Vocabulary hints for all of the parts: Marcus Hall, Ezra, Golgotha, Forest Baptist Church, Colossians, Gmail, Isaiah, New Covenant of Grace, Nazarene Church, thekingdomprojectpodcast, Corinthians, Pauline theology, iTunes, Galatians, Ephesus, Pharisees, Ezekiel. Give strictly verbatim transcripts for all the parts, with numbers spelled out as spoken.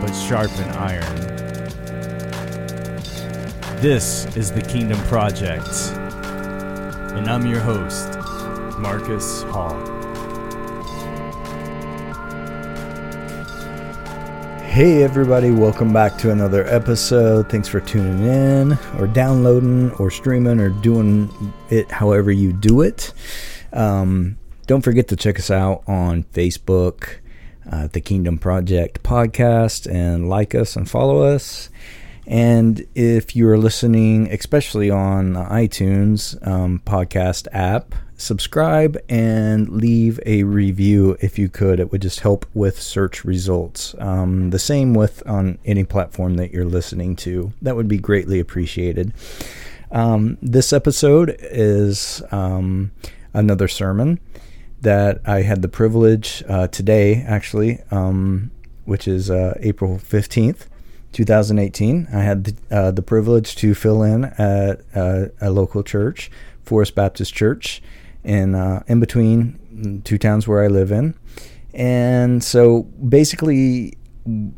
but sharpen iron. This is the Kingdom Project, and I'm your host, Marcus Hall. Hey everybody, welcome back to another episode. Thanks for tuning in, or downloading, or streaming, or doing it however you do it. Um, don't forget to check us out on Facebook, uh, The Kingdom Project Podcast, and like us and follow us. And if you're listening, especially on the iTunes um, podcast app, subscribe and leave a review if you could. It would just help with search results. Um, the same with on any platform that you're listening to. That would be greatly appreciated. Um, this episode is um, another sermon that I had the privilege uh, today, actually, um, which is uh, April fifteenth, twenty eighteen. I had the, uh, the privilege to fill in at uh, a local church, Forest Baptist Church, in uh, in between two towns where I live in. And so basically,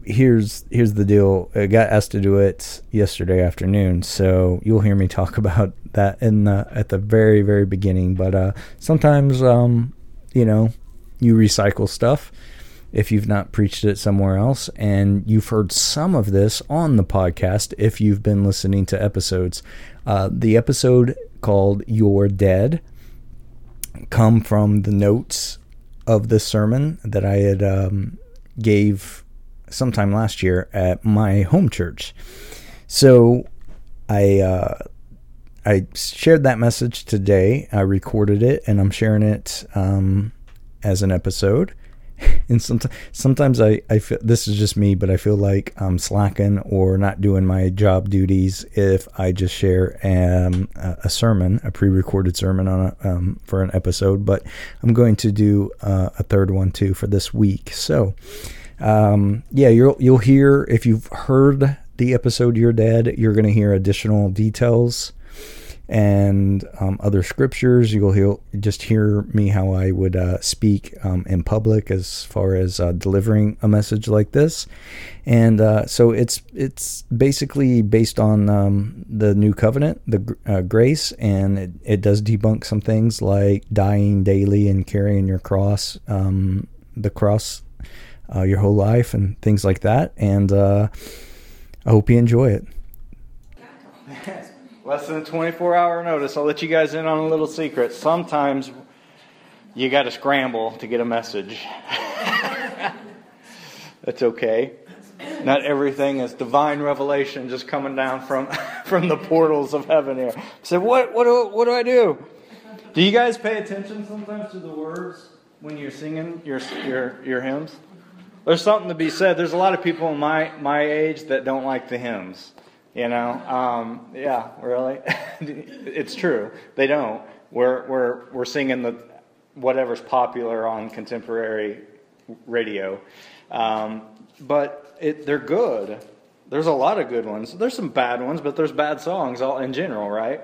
here's here's the deal. I got asked to do it yesterday afternoon, so you'll hear me talk about that in the, at the very very beginning. But uh, sometimes, um, you know, you recycle stuff if you've not preached it somewhere else, and you've heard some of this on the podcast if you've been listening to episodes. Uh, the episode called "You're Dead" come from the notes of this sermon that I had um, gave sometime last year at my home church. So I uh, I shared that message today. I recorded it, and I'm sharing it um, as an episode. And sometimes, sometimes I, I feel, this is just me, but I feel like I'm slacking or not doing my job duties if I just share um, a sermon, a pre-recorded sermon on a, um, for an episode. But I'm going to do uh, a third one too for this week. So, um, yeah, you'll you'll hear, if you've heard the episode "You're Dead," you're going to hear additional details and um, other scriptures. You'll hear, just hear me how I would uh, speak um, in public as far as uh, delivering a message like this. And uh, so it's it's basically based on um, the new covenant, the uh, grace, and it, it does debunk some things like dying daily and carrying your cross, um, the cross, uh, your whole life and things like that. And uh, I hope you enjoy it. Less than a twenty-four hour notice. I'll let you guys in on a little secret. Sometimes you got to scramble to get a message. That's okay. Not everything is divine revelation just coming down from, from the portals of heaven here. So what what do, what do I do? Do you guys pay attention sometimes to the words when you're singing your your your hymns? There's something to be said. There's a lot of people my my age that don't like the hymns. You know, um, yeah, really, it's true. They don't. We're we're we're singing the whatever's popular on contemporary radio, um, but it, they're good. There's a lot of good ones. There's some bad ones, but there's bad songs all in general, right?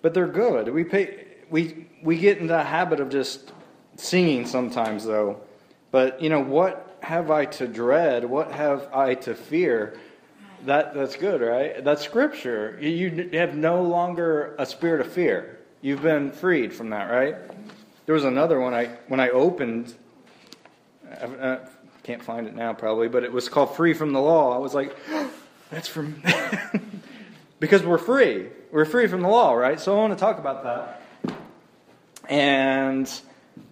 But they're good. We pay, we we get into the habit of just singing sometimes, though. But you know, what have I to dread? What have I to fear? That that's good, right? That's scripture. You, you have no longer a spirit of fear. You've been freed from that, right? There was another one I when I opened. I, I can't find it now, probably, but it was called "Free from the Law." I was like, oh, "That's from," because we're free. We're free from the law, right? So I want to talk about that, and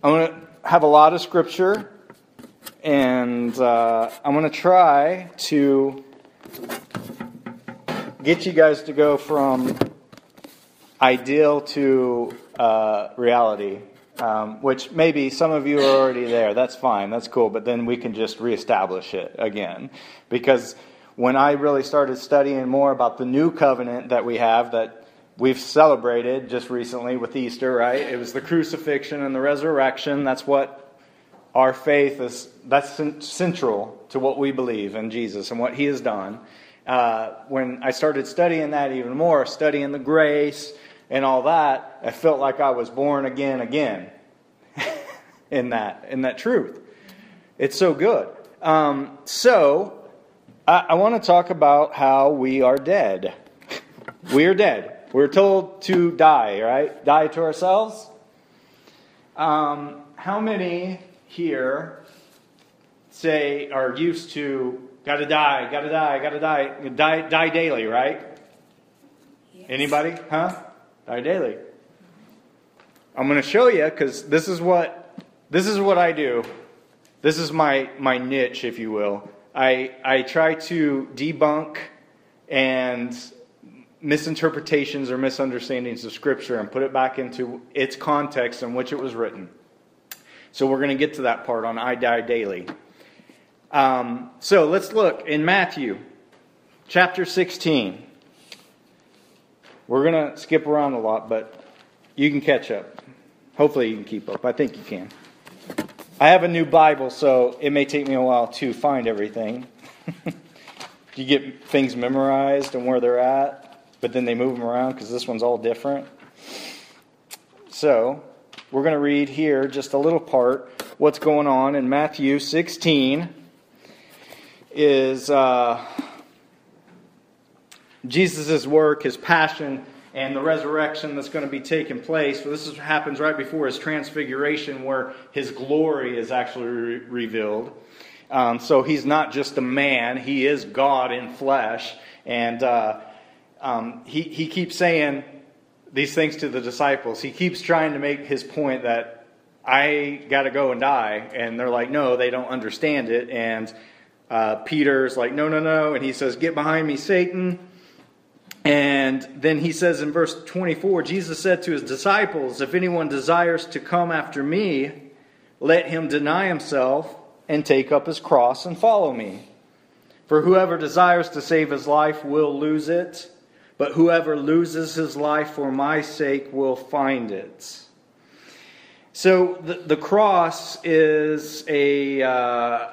I want to have a lot of scripture, and uh, I'm going to try to get you guys to go from ideal to uh, reality, um, which maybe some of you are already there. That's fine. That's cool. But then we can just reestablish it again, because when I really started studying more about the new covenant that we have, that we've celebrated just recently with Easter, right? It was the crucifixion and the resurrection. That's what our faith is, that's central to what we believe in Jesus and what he has done. Uh, when I started studying that even more, studying the grace and all that, I felt like I was born again again in that, in that truth. It's so good. Um, so... I want to talk about how we are dead. We are dead. We're told to die, right? Die to ourselves. Um, how many here say are used to gotta die, gotta die, gotta die, die, die daily, right? Yes. Anybody? Huh? Die daily. I'm going to show you because this is what this is what I do. This is my my niche, if you will. I, I try to debunk and misinterpretations or misunderstandings of Scripture and put it back into its context in which it was written. So we're going to get to that part on I Die Daily. Um, so let's look in Matthew chapter sixteen. We're going to skip around a lot, but you can catch up. Hopefully you can keep up. I think you can. I have a new Bible, so it may take me a while to find everything. You get things memorized and where they're at, but then they move them around because this one's all different. So, we're going to read here just a little part. What's going on in Matthew sixteen is uh, Jesus' work, his passion, and the resurrection that's going to be taking place. Well, this is what happens right before his transfiguration, where his glory is actually re- revealed. Um, so he's not just a man; he is God in flesh. And uh, um, he he keeps saying these things to the disciples. He keeps trying to make his point that I got to go and die, and they're like, no, they don't understand it. And uh, Peter's like, no, no, no, and he says, "Get behind me, Satan." And then he says in verse twenty-four, Jesus said to his disciples, "If anyone desires to come after me, let him deny himself and take up his cross and follow me. For whoever desires to save his life will lose it, but whoever loses his life for my sake will find it." So the, the cross is a, uh,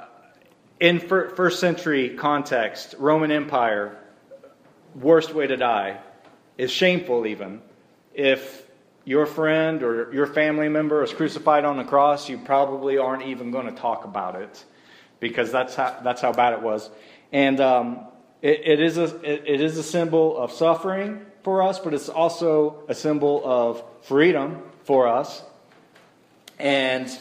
in first century context, Roman Empire, worst way to die. It's shameful even. If your friend or your family member is crucified on the cross, you probably aren't even going to talk about it, because that's how that's how bad it was. And um, it, it is a it, it is a symbol of suffering for us, but it's also a symbol of freedom for us. And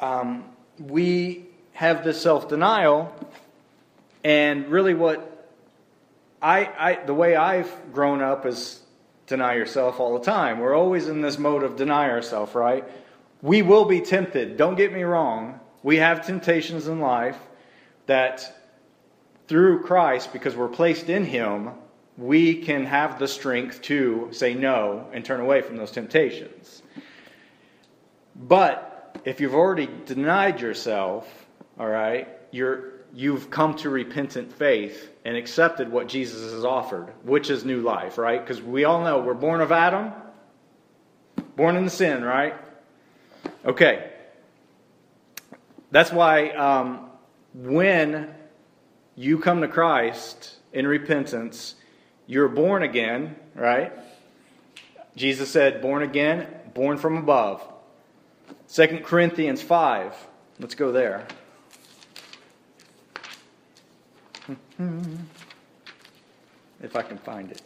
um, we have this self-denial, and really what I, I, the way I've grown up is deny yourself all the time. We're always in this mode of deny ourselves, right? We will be tempted. Don't get me wrong. We have temptations in life that through Christ, because we're placed in him, we can have the strength to say no and turn away from those temptations. But if you've already denied yourself, all right, you're you've come to repentant faith and accepted what Jesus has offered, which is new life, right? Because we all know we're born of Adam, born in sin, right? Okay. That's why um, when you come to Christ in repentance, you're born again, right? Jesus said, born again, born from above. Second Corinthians five. Let's go there. If I can find it.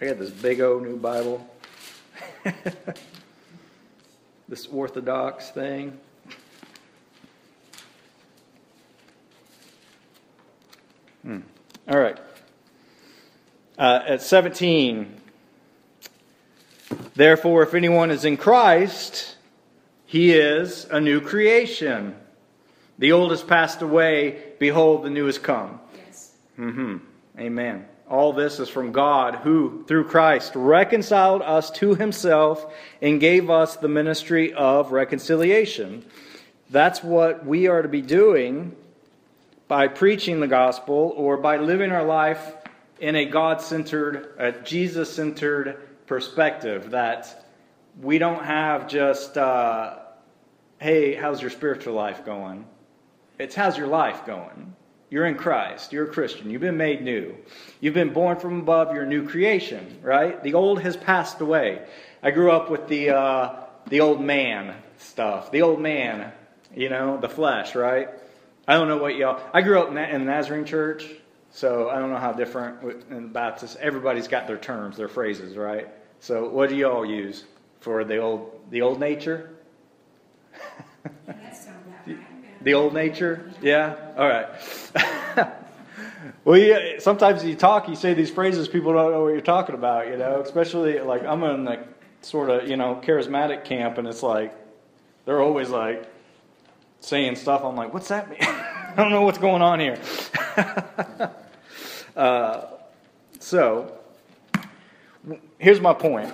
I got this big old new Bible. This Orthodox thing. Hmm. All right. Uh, at seventeen. Therefore, if anyone is in Christ, he is a new creation. The old has passed away. Behold, the new has come. Mm-hmm. Amen. All this is from God, who, through Christ, reconciled us to himself and gave us the ministry of reconciliation. That's what we are to be doing by preaching the gospel or by living our life in a God-centered, a Jesus-centered perspective, that we don't have just, uh, hey, how's your spiritual life going? It's how's your life going? You're in Christ. You're a Christian. You've been made new. You've been born from above. You're a new creation, right? The old has passed away. I grew up with the uh, the old man stuff. The old man, you know, the flesh, right? I don't know what y'all... I grew up in the Nazarene Church, so I don't know how different in Baptists... Everybody's got their terms, their phrases, right? So what do y'all use for the old the old nature? The old nature? Yeah? All right. Well, yeah, sometimes you talk, you say these phrases, people don't know what you're talking about, you know? Especially, like, I'm in the sort of, you know, charismatic camp, and it's like, they're always, like, saying stuff. I'm like, what's that mean? I don't know what's going on here. uh, so, here's my point.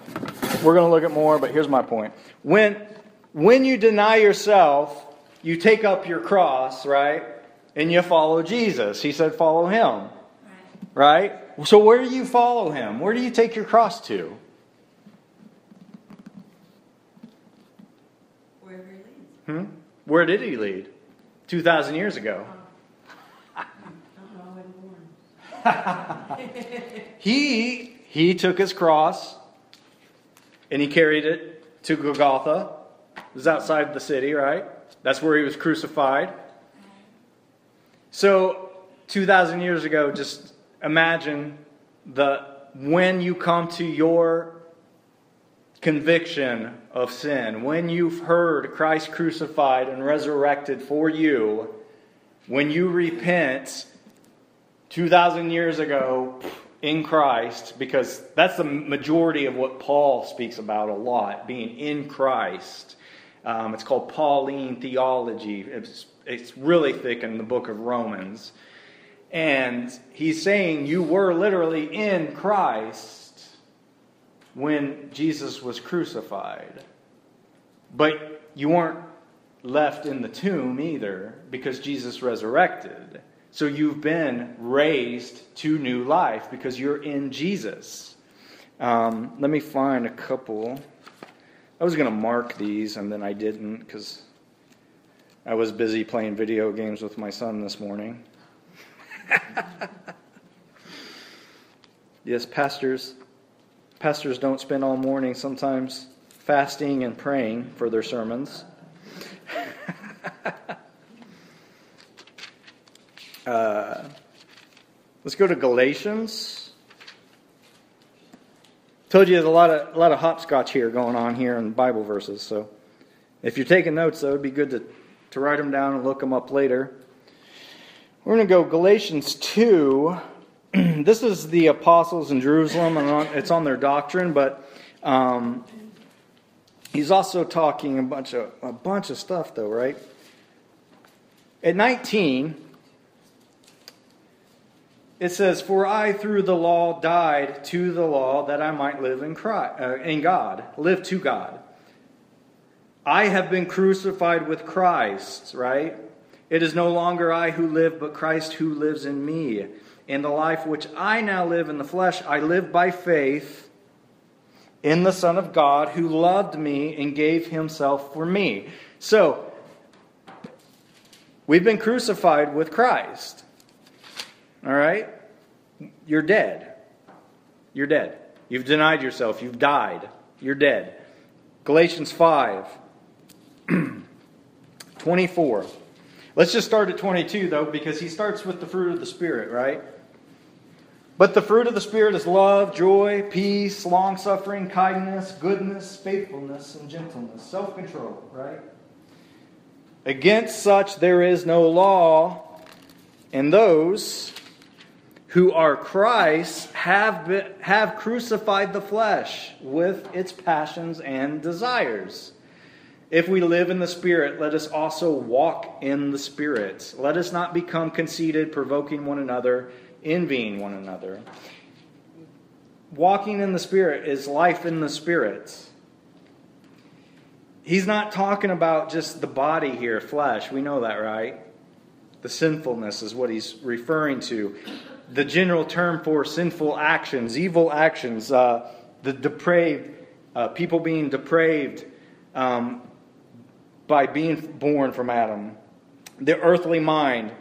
We're going to look at more, but here's my point. When, when you deny yourself... You take up your cross, right? And you follow Jesus. He said, follow him. Right? So where do you follow him? Where do you take your cross to? Wherever he leads. Hmm? Where did he lead? two thousand years ago. he, he took his cross and he carried it to Golgotha. It was outside the city, right? That's where he was crucified. So, two thousand years ago, just imagine the when you come to your conviction of sin, when you've heard Christ crucified and resurrected for you, when you repent two thousand years ago in Christ, because that's the majority of what Paul speaks about a lot, being in Christ. Um, it's called Pauline theology. It's, it's really thick in the book of Romans. And he's saying you were literally in Christ when Jesus was crucified. But you weren't left in the tomb either because Jesus resurrected. So you've been raised to new life because you're in Jesus. Um, let me find a couple... I was going to mark these, and then I didn't because I was busy playing video games with my son this morning. Yes, pastors, pastors don't spend all morning sometimes fasting and praying for their sermons. uh, let's go to Galatians. Told you there's a lot of a lot of hopscotch here going on here in Bible verses. So, if you're taking notes, though, it'd be good to, to write them down and look them up later. We're going to go Galatians two. This is the apostles in Jerusalem, and on, it's on their doctrine. But um, he's also talking a bunch of a bunch of stuff, though, right? At nineteen. It says, "For I through the law died to the law that I might live in Christ, uh, in God, live to God. I have been crucified with Christ," right? "It is no longer I who live, but Christ who lives in me. In the life which I now live in the flesh, I live by faith in the Son of God who loved me and gave himself for me." So, we've been crucified with Christ. All right? You're dead. You're dead. You've denied yourself. You've died. You're dead. Galatians five, twenty-four. Let's just start at twenty-two, though, because he starts with the fruit of the Spirit, right? "But the fruit of the Spirit is love, joy, peace, long-suffering, kindness, goodness, faithfulness, and gentleness." Self-control, right? "Against such there is no law, and those... who are Christ have been, have crucified the flesh with its passions and desires. If we live in the Spirit, let us also walk in the Spirit. Let us not become conceited, provoking one another, envying one another." Walking in the Spirit is life in the Spirit. He's not talking about just the body here, flesh. We know that, right? The sinfulness is what he's referring to. The general term for sinful actions, evil actions, uh, the depraved, uh, people being depraved um, by being born from Adam. The earthly mind,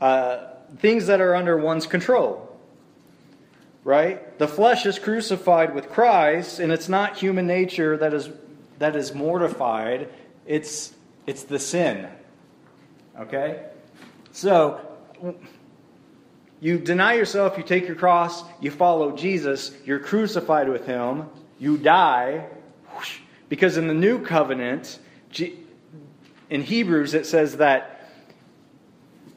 uh, things that are under one's control. Right? The flesh is crucified with Christ, and it's not human nature that is that is mortified. It's it's the sin. Okay? So, you deny yourself, you take your cross, you follow Jesus, you're crucified with him, you die, because in the new covenant, in Hebrews it says that,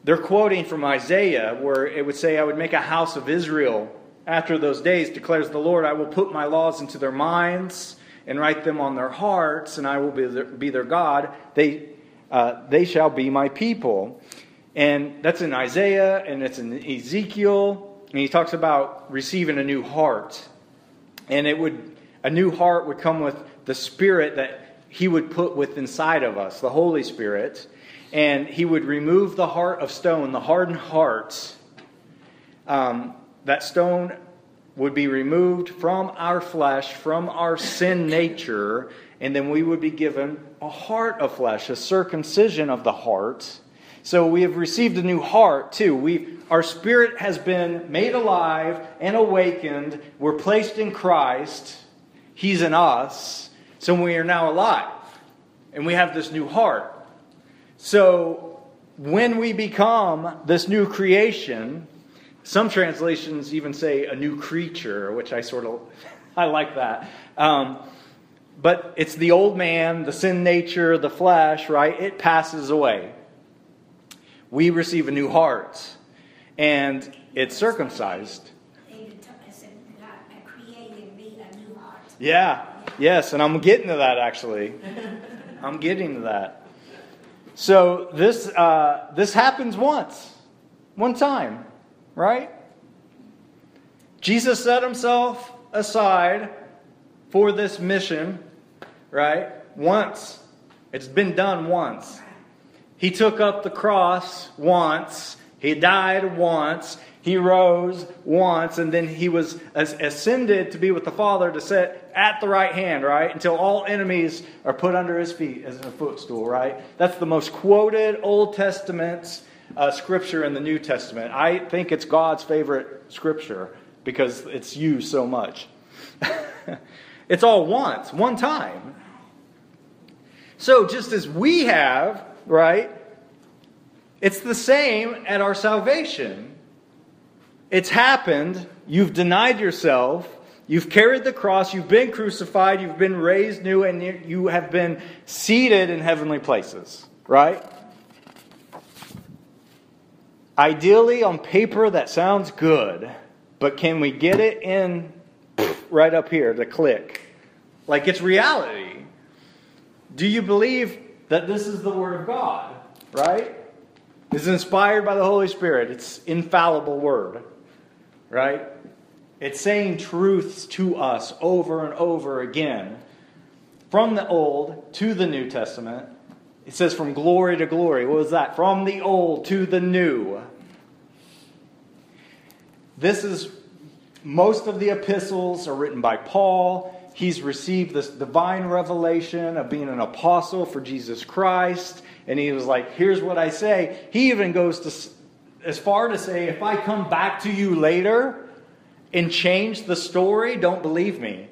they're quoting from Isaiah, where it would say, I would make a house of Israel after those days, declares the Lord, I will put my laws into their minds and write them on their hearts, and I will be their, be their God. They, uh, they shall be my people. And that's in Isaiah, and it's in Ezekiel, and he talks about receiving a new heart. And it would a new heart would come with the Spirit that he would put with inside of us, the Holy Spirit. And he would remove the heart of stone, the hardened heart. Um... That stone would be removed from our flesh, from our sin nature, and then we would be given a heart of flesh, a circumcision of the heart. So we have received a new heart too. We, our spirit has been made alive and awakened. We're placed in Christ. He's in us. So we are now alive. And we have this new heart. So when we become this new creation, some translations even say a new creature, which I sort of, I like that. Um, but it's the old man, the sin nature, the flesh, right? It passes away. We receive a new heart. And it's circumcised. David said, God created me a new heart. Yeah, yes, and I'm getting to that actually. I'm getting to that. So this uh, this happens once, one time. Right? Jesus set himself aside for this mission, right? Once. It's been done once. He took up the cross once. He died once. He rose once. And then he was ascended to be with the Father, to sit at the right hand, right? Until all enemies are put under his feet as a footstool, right? That's the most quoted Old Testament Uh, scripture in the New Testament. I think it's God's favorite scripture because it's used so much. It's all once, one time. So just as we have, right, it's the same at our salvation. It's happened. You've denied yourself. You've carried the cross. You've been crucified. You've been raised new, and you have been seated in heavenly places, right? Ideally, on paper, that sounds good, but can we get it in right up here, the click? Like it's reality. Do you believe that this is the Word of God, right? It's inspired by the Holy Spirit. It's infallible Word, right? It's saying truths to us over and over again. From the Old to the New Testament, it says from glory to glory. What was that? From the old to the new. This is, most of the epistles are written by Paul. He's received this divine revelation of being an apostle for Jesus Christ. And he was like, here's what I say. He even goes to, as far to say, if I come back to you later and change the story, don't believe me.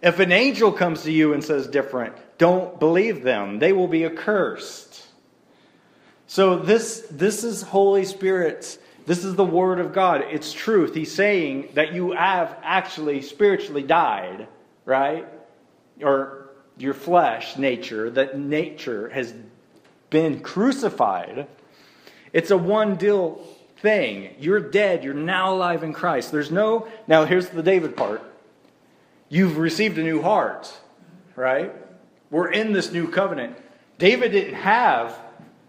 If an angel comes to you and says different, don't believe them. They will be accursed. So this, this is Holy Spirit. This is the Word of God. It's truth. He's saying that you have actually spiritually died, right? Or your flesh nature, that nature has been crucified. It's a one-deal thing. You're dead. You're now alive in Christ. There's no... Now here's the David part. You've received a new heart, right? We're in this new covenant. David didn't have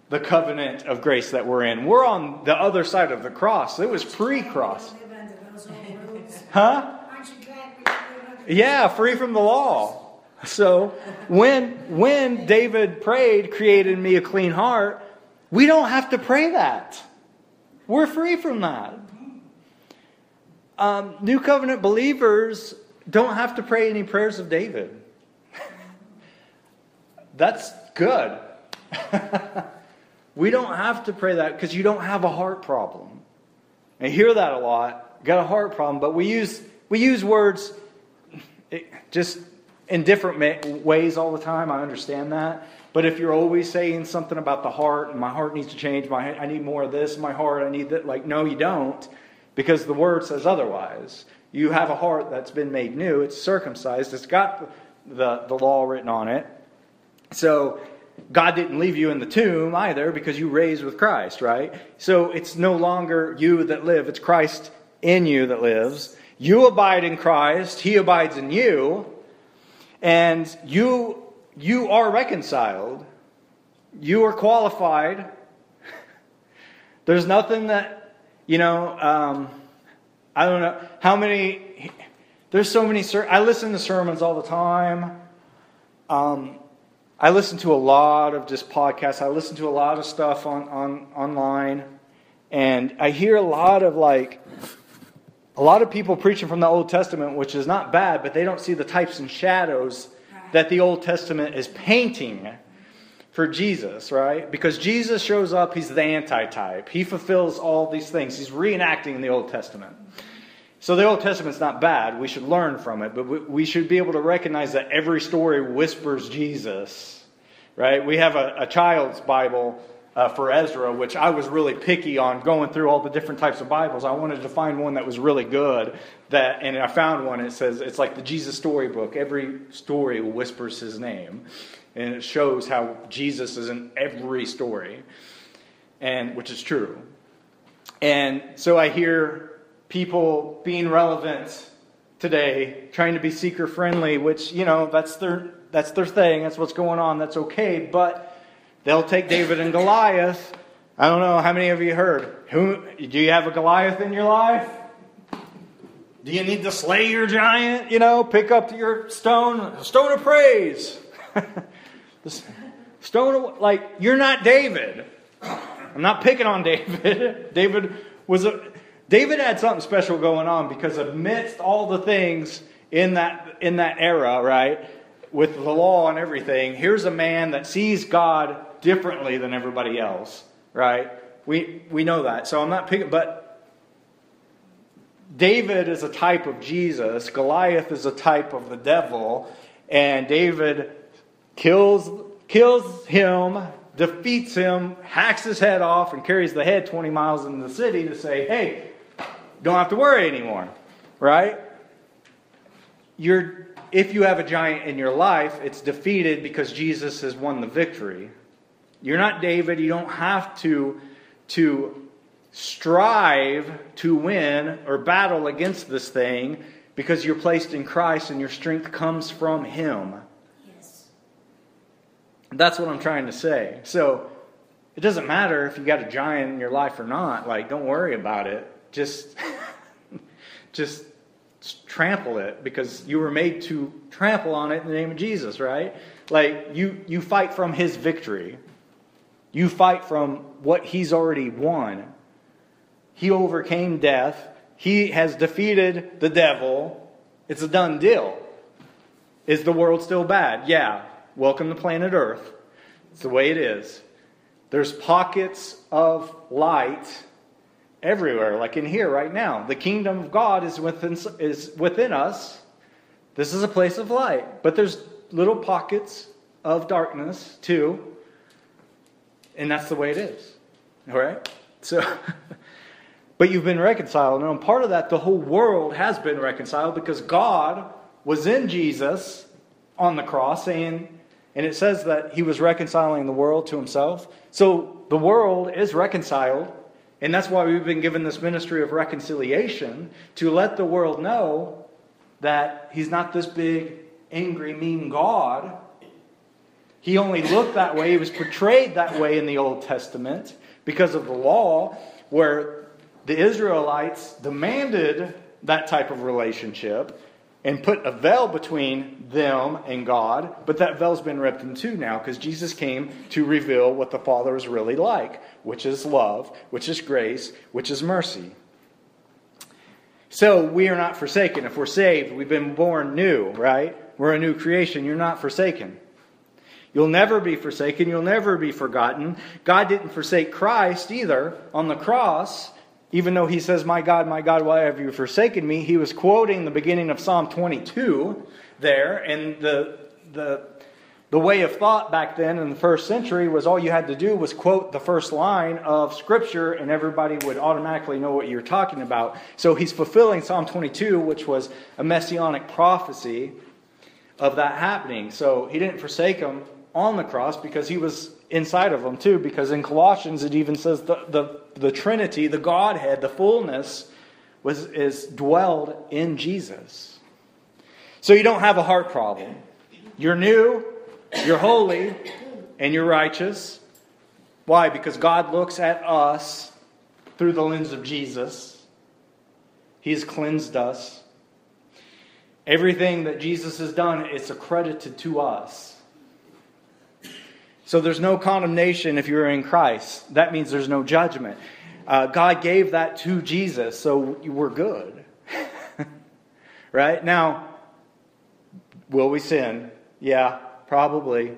the covenant of grace that we're in. We're on the other side of the cross. It was pre-cross. Huh? Yeah, free from the law. So when when David prayed, created me a clean heart, We don't have to pray that. We're free from that. Um, New Covenant believers don't have to pray any prayers of David. That's good. We don't have to pray that because you don't have a heart problem. I hear that a lot. Got a heart problem, but we use we use words just in different ways all the time. I understand that. But if you're always saying something about the heart, and my heart needs to change, my I need more of this, my heart, I need that. Like, no, you don't, because the word says otherwise. You have a heart that's been made new. It's circumcised. It's got the, the law written on it. So God didn't leave you in the tomb either, because you raised with Christ, right? So it's no longer you that live. It's Christ in you that lives. You abide in Christ. He abides in you. And you... You are reconciled. You are qualified. There's nothing that, you know, um, I don't know how many, there's so many, ser- I listen to sermons all the time. Um, I listen to a lot of just podcasts. I listen to a lot of stuff on, on online. And I hear a lot of like, a lot of people preaching from the Old Testament, which is not bad, but they don't see the types and shadows that the Old Testament is painting for Jesus, right? Because Jesus shows up, he's the anti-type. He fulfills all these things. He's reenacting the Old Testament. So the Old Testament's not bad. We should learn from it. But we should be able to recognize that every story whispers Jesus, right? We have a, a child's Bible uh, for Ezra, which I was really picky on going through all the different types of Bibles. I wanted to find one that was really good. That, and I found one, it says, it's like the Jesus storybook. Every story whispers his name. And it shows how Jesus is in every story, and which is true. And so I hear people being relevant today, trying to be seeker-friendly, which, you know, that's their that's their thing. That's what's going on. That's okay. But they'll take David and Goliath. I don't know how many of you heard. Who, do you have a Goliath in your life? Do you need to slay your giant? You know, pick up your stone, stone of praise. Stone of, like, you're not David. I'm not picking on David. David was a, David had something special going on, because amidst all the things in that in that era, right, with the law and everything, here's a man that sees God differently than everybody else, right? We we know that. So I'm not picking, but David is a type of Jesus. Goliath is a type of the devil. And David kills, kills him, defeats him, hacks his head off, and carries the head twenty miles into the city to say, hey, don't have to worry anymore. Right? You're, if you have a giant in your life, it's defeated because Jesus has won the victory. You're not David. You don't have to... to strive to win or battle against this thing, because you're placed in Christ and your strength comes from Him. Yes. That's what I'm trying to say. So it doesn't matter if you got a giant in your life or not. Like, don't worry about it. Just, just trample it, because you were made to trample on it in the name of Jesus, right? Like you, you fight from His victory. You fight from what He's already won. He overcame death. He has defeated the devil. It's a done deal. Is the world still bad? Yeah. Welcome to planet Earth. It's the way it is. There's pockets of light everywhere, like in here right now. The kingdom of God is within, is within us. This is a place of light. But there's little pockets of darkness too. And that's the way it is. All right? So... But you've been reconciled. And on part of that, the whole world has been reconciled, because God was in Jesus on the cross, saying, and it says that He was reconciling the world to Himself. So the world is reconciled. And that's why we've been given this ministry of reconciliation, to let the world know that He's not this big, angry, mean God. He only looked that way. He was portrayed that way in the Old Testament because of the law, where the Israelites demanded that type of relationship. and put a veil between them and God, but that veil's been ripped in two now because Jesus came to reveal what the Father is really like, which is love, which is grace, which is mercy. So we are not forsaken. If we're saved, we've been born new, right? We're a new creation. You're not forsaken. You'll never be forsaken. You'll never be forgotten. God didn't forsake Christ either on the cross. Even though he says, "My God, my God, why have you forsaken me?" He was quoting the beginning of Psalm twenty-two there. And the, the, the way of thought back then in the first century was all you had to do was quote the first line of Scripture and everybody would automatically know what you're talking about. So he's fulfilling Psalm twenty-two, which was a messianic prophecy of that happening. So he didn't forsake him on the cross because he was inside of them too, because in Colossians it even says the, the, the Trinity, the Godhead, the fullness was is dwelled in Jesus. So you don't have a heart problem. You're new, you're holy, and you're righteous. Why? Because God looks at us through the lens of Jesus. He has cleansed us. Everything that Jesus has done, it's accredited to us. So there's no condemnation if you're in Christ. That means there's no judgment. Uh, God gave that to Jesus, so we're good. Right? Now, will we sin? Yeah, probably.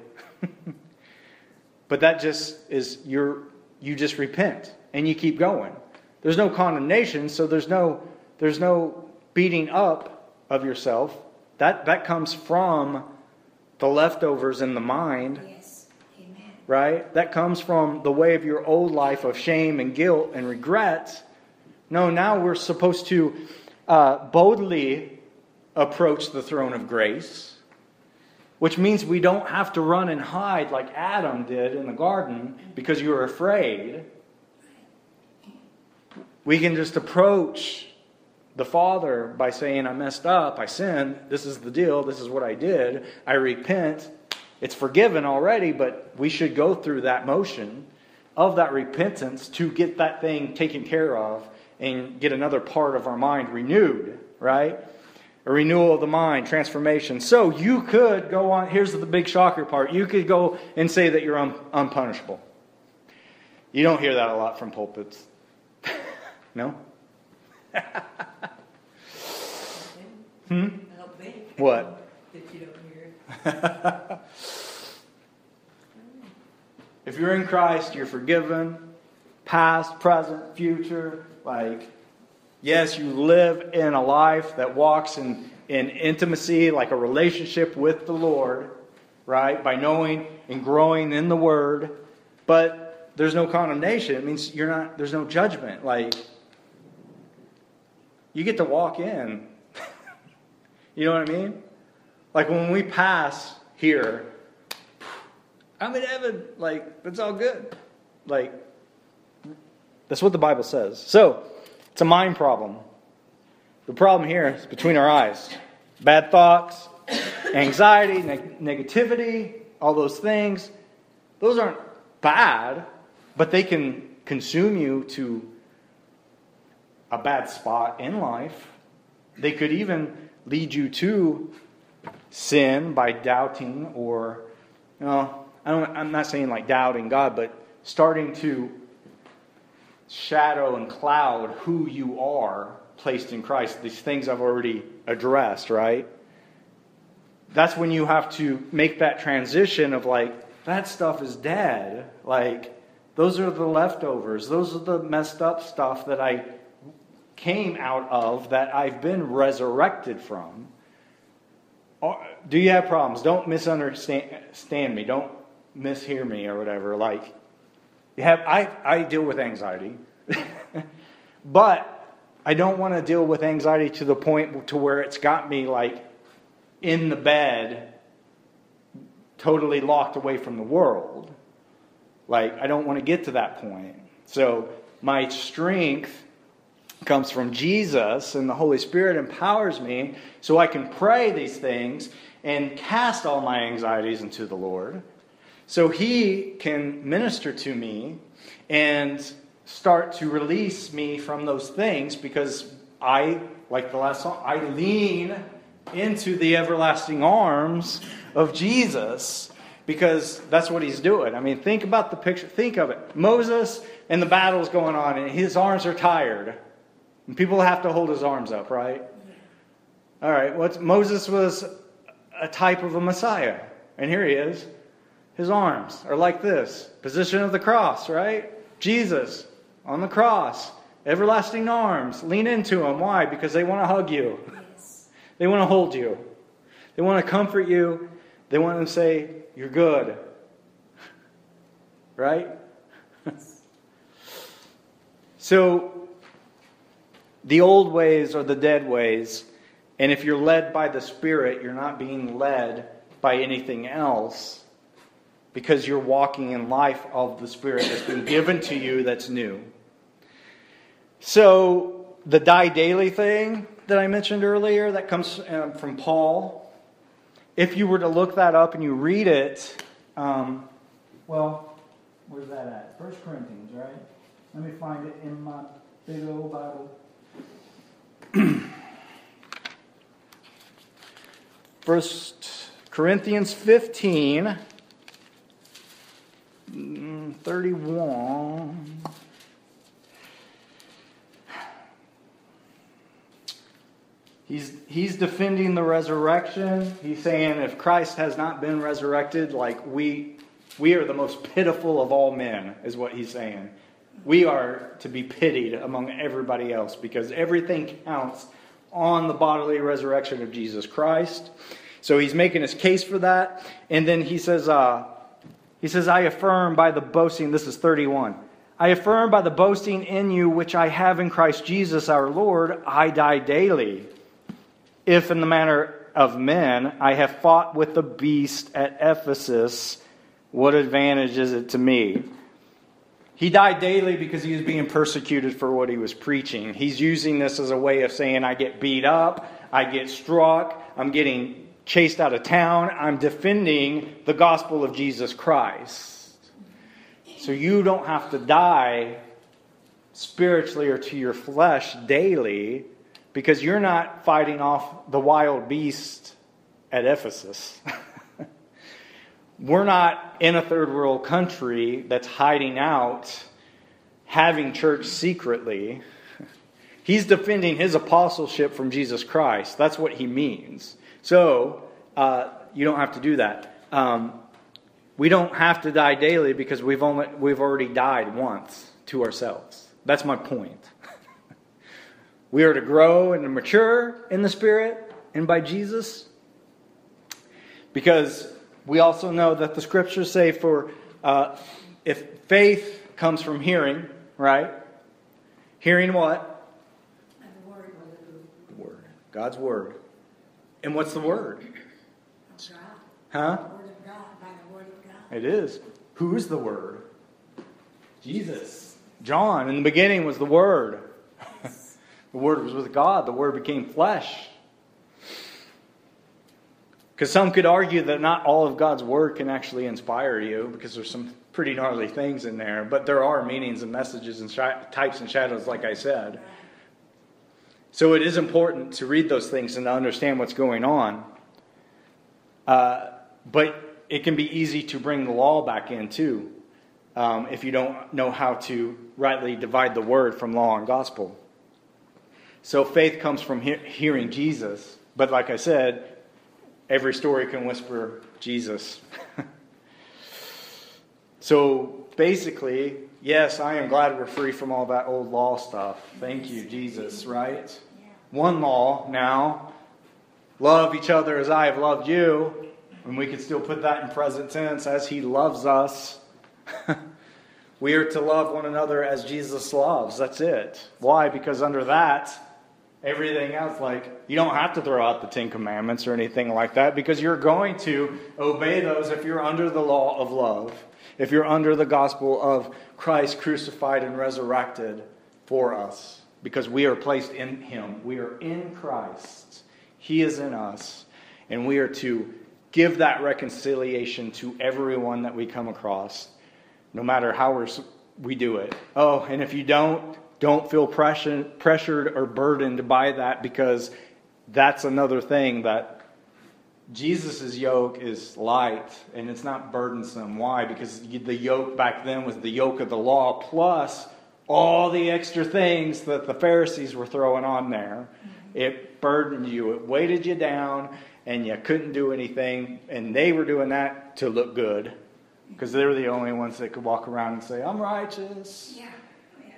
But that just is your, you just repent and you keep going. There's no condemnation, so there's no there's no beating up of yourself. That that comes from the leftovers in the mind. Yeah. Right? That comes from the way of your old life of shame and guilt and regret. No, now we're supposed to uh, boldly approach the throne of grace, which means we don't have to run and hide like Adam did in the garden because you were afraid. We can just approach the Father by saying, "I messed up, I sinned, this is the deal, this is what I did, I repent." It's forgiven already, but we should go through that motion of that repentance to get that thing taken care of and get another part of our mind renewed, right? A renewal of the mind, transformation. So you could go on, here's the big shocker part, you could go and say that you're un- unpunishable. You don't hear that a lot from pulpits. No? hmm? What? If you're in Christ, you're forgiven, past, present, future. Like, yes, you live in a life that walks in, in intimacy, like a relationship with the Lord, right? By knowing and growing in the Word. But there's no condemnation. It means you're not, there's no judgment. Like, you get to walk in. You know what I mean? Like when we pass here, I'm in heaven. Like, that's all good. Like, that's what the Bible says. So, it's a mind problem. The problem here is between our eyes. Bad thoughts, anxiety, neg- negativity, all those things. Those aren't bad, but they can consume you to a bad spot in life. They could even lead you to sin by doubting, or you know, I don't, I'm not saying like doubting God, but starting to shadow and cloud who you are placed in Christ. These things I've already addressed, right? That's when you have to make that transition of like, that stuff is dead. Like, those are the leftovers. Those are the messed up stuff that I came out of, that I've been resurrected from. Do you have problems? Don't misunderstand me. Don't mishear me or whatever. Like, you have, I, I deal with anxiety. But I don't want to deal with anxiety to the point to where it's got me like in the bed, totally locked away from the world. Like, I don't want to get to that point. So my strength comes from Jesus, and the Holy Spirit empowers me so I can pray these things and cast all my anxieties into the Lord, so He can minister to me and start to release me from those things, because I, like the last song, I lean into the everlasting arms of Jesus, because that's what he's doing. I mean, think about the picture. Think of it. Moses and the battle's going on, and his arms are tired. And people have to hold his arms up, right? All right, what's, Moses was a type of a Messiah. And here he is. His arms are like this. Position of the cross, right? Jesus on the cross. Everlasting arms. Lean into him. Why? Because they want to hug you. Yes. They want to hold you. They want to comfort you. They want to say, you're good. Right? Yes. So, the old ways are the dead ways. And if you're led by the Spirit, you're not being led by anything else, because you're walking in life of the Spirit that's been given to you that's new. So the die daily thing that I mentioned earlier, that comes um, from Paul. If you were to look that up and you read it, um, well, where's that at? First Corinthians, right? Let me find it in my big old Bible. First Corinthians fifteen. thirty-one. He's, he's defending the resurrection. He's saying if Christ has not been resurrected, like we we are the most pitiful of all men, is what he's saying. We are to be pitied among everybody else, because everything counts on the bodily resurrection of Jesus Christ. So he's making his case for that. And then he says, uh, He says, I affirm by the boasting, this is thirty-one. I affirm by the boasting in you which I have in Christ Jesus our Lord, I die daily. If in the manner of men I have fought with the beast at Ephesus, what advantage is it to me? He died daily because he was being persecuted for what he was preaching. He's using this as a way of saying, I get beat up, I get struck, I'm getting chased out of town. I'm defending the gospel of Jesus Christ. So you don't have to die spiritually or to your flesh daily, because you're not fighting off the wild beast at Ephesus. We're not in a third world country that's hiding out, having church secretly. He's defending his apostleship from Jesus Christ. That's what he means. So, uh, you don't have to do that. Um, we don't have to die daily because we've only, we've already died once to ourselves. That's my point. We are to grow and to mature in the Spirit and by Jesus, because we also know that the Scriptures say for uh, if faith comes from hearing, right? Hearing what? The Word. The Word. God's Word. And what's the word? God. Huh? The word of God, by the word of God. It is. Who is the word? Jesus. John, in the beginning was the word. Yes. The word was with God. The word became flesh. Because some could argue that not all of God's word can actually inspire you, because there's some pretty gnarly things in there. But there are meanings and messages and sh- types and shadows, like I said. So it is important to read those things and to understand what's going on. Uh, but it can be easy to bring the law back in too, um, if you don't know how to rightly divide the word from law and gospel. So faith comes from he- hearing Jesus. But like I said, every story can whisper Jesus. So basically, yes, I am glad we're free from all that old law stuff. Thank you, Jesus, right? Yeah. One law now. Love each other as I have loved you. And we can still put that in present tense, as he loves us. We are to love one another as Jesus loves. That's it. Why? Because under that, everything else, like, you don't have to throw out the Ten Commandments or anything like that, because you're going to obey those if you're under the law of love. If you're under the gospel of Christ crucified and resurrected for us, because we are placed in him. We are in Christ. He is in us. And we are to give that reconciliation to everyone that we come across, no matter how we're, we do it. Oh, and if you don't, don't feel pressure, pressured or burdened by that, because that's another thing that Jesus' yoke is light and it's not burdensome. Why? Because the yoke back then was the yoke of the law plus all the extra things that the Pharisees were throwing on there. It burdened you. It weighted you down and you couldn't do anything. And they were doing that to look good because they were the only ones that could walk around and say, I'm righteous. Yeah. Yeah.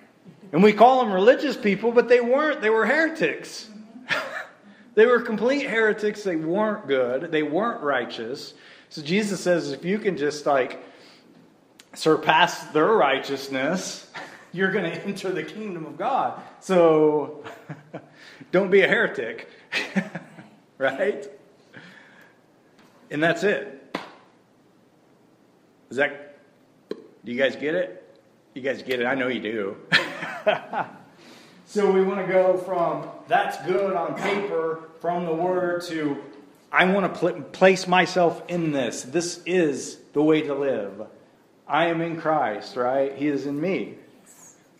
And we call them religious people, but they weren't. They were heretics. They were complete heretics. They weren't good. They weren't righteous. So Jesus says, if you can just like surpass their righteousness, you're going to enter the kingdom of God. So don't be a heretic. Right? And that's it. Is that, do you guys get it? You guys get it? I know you do. So we want to go from that's good on paper from the Word to I want to pl- place myself in this. This is the way to live. I am in Christ, right? He is in me.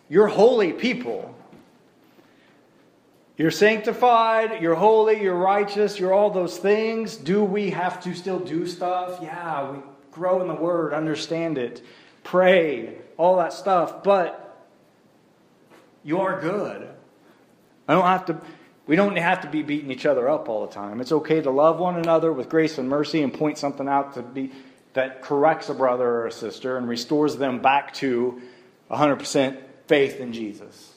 You're holy people. You're sanctified, you're holy, you're righteous, you're all those things. Do we have to still do stuff? Yeah, we grow in the Word, understand it, pray, all that stuff. But you are good. I don't have to, we don't have to be beating each other up all the time. It's okay to love one another with grace and mercy and point something out to be, that corrects a brother or a sister and restores them back to one hundred percent faith in Jesus.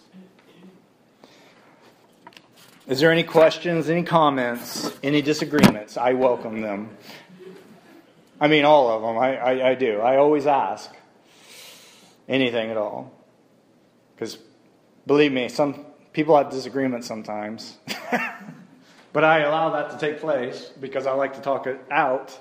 Is there any questions, any comments, any disagreements? I welcome them. I mean, all of them. I, I, I do. I always ask anything at all. Because believe me, some people have disagreements sometimes. But I allow that to take place because I like to talk it out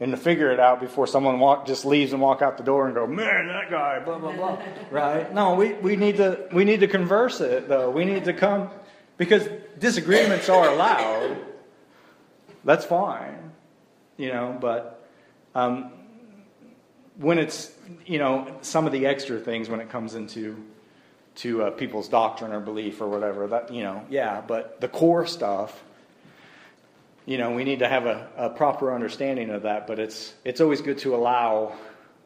and to figure it out before someone walk just leaves and walk out the door and go, man, that guy, blah, blah, blah. Right? No, we, we need to we need to converse it, though. We need to come, because disagreements are allowed. That's fine. You know, but um, when it's, you know, some of the extra things when it comes into to uh, people's doctrine or belief or whatever, that, you know, yeah, but the core stuff, you know, we need to have a, a proper understanding of that, but it's it's always good to allow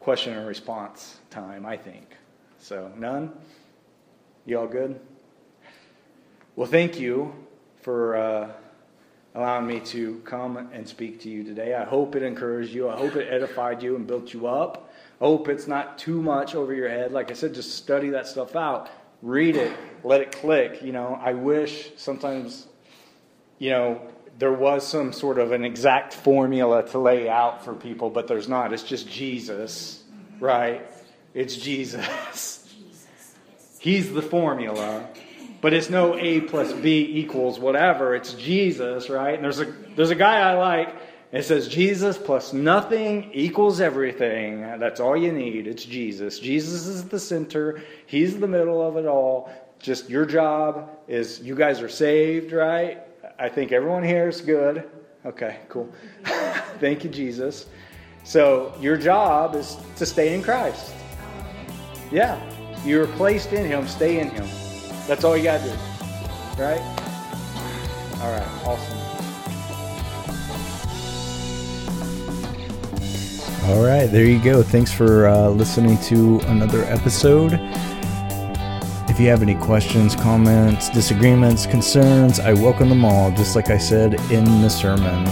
question and response time, I think. So, none? You all good? Well, thank you for uh, allowing me to come and speak to you today. I hope it encouraged you. I hope it edified you and built you up. I hope it's not too much over your head. Like I said, just study that stuff out. Read it. Let it click. You know, I wish sometimes, you know, there was some sort of an exact formula to lay out for people, but there's not. It's just Jesus, right? It's Jesus. He's the formula. But it's no A plus B equals whatever. It's Jesus, right? And there's a there's a guy I like. It says Jesus plus nothing equals everything. That's all you need. It's Jesus. Jesus is the center. He's the middle of it all. Just your job is, you guys are saved, right? I think everyone here is good. Okay, cool. Thank you, Jesus. So your job is to stay in Christ. Yeah. You're placed in Him. Stay in Him. That's all you got to do. Right? All right. Awesome. All right, there you go. Thanks for uh, listening to another episode. If you have any questions, comments, disagreements, concerns, I welcome them all, just like I said in the sermon.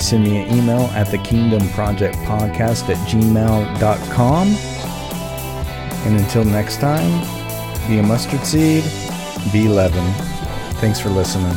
Send me an email at the kingdom project podcast at gmail dot com. And until next time, be a mustard seed, be leaven. Thanks for listening.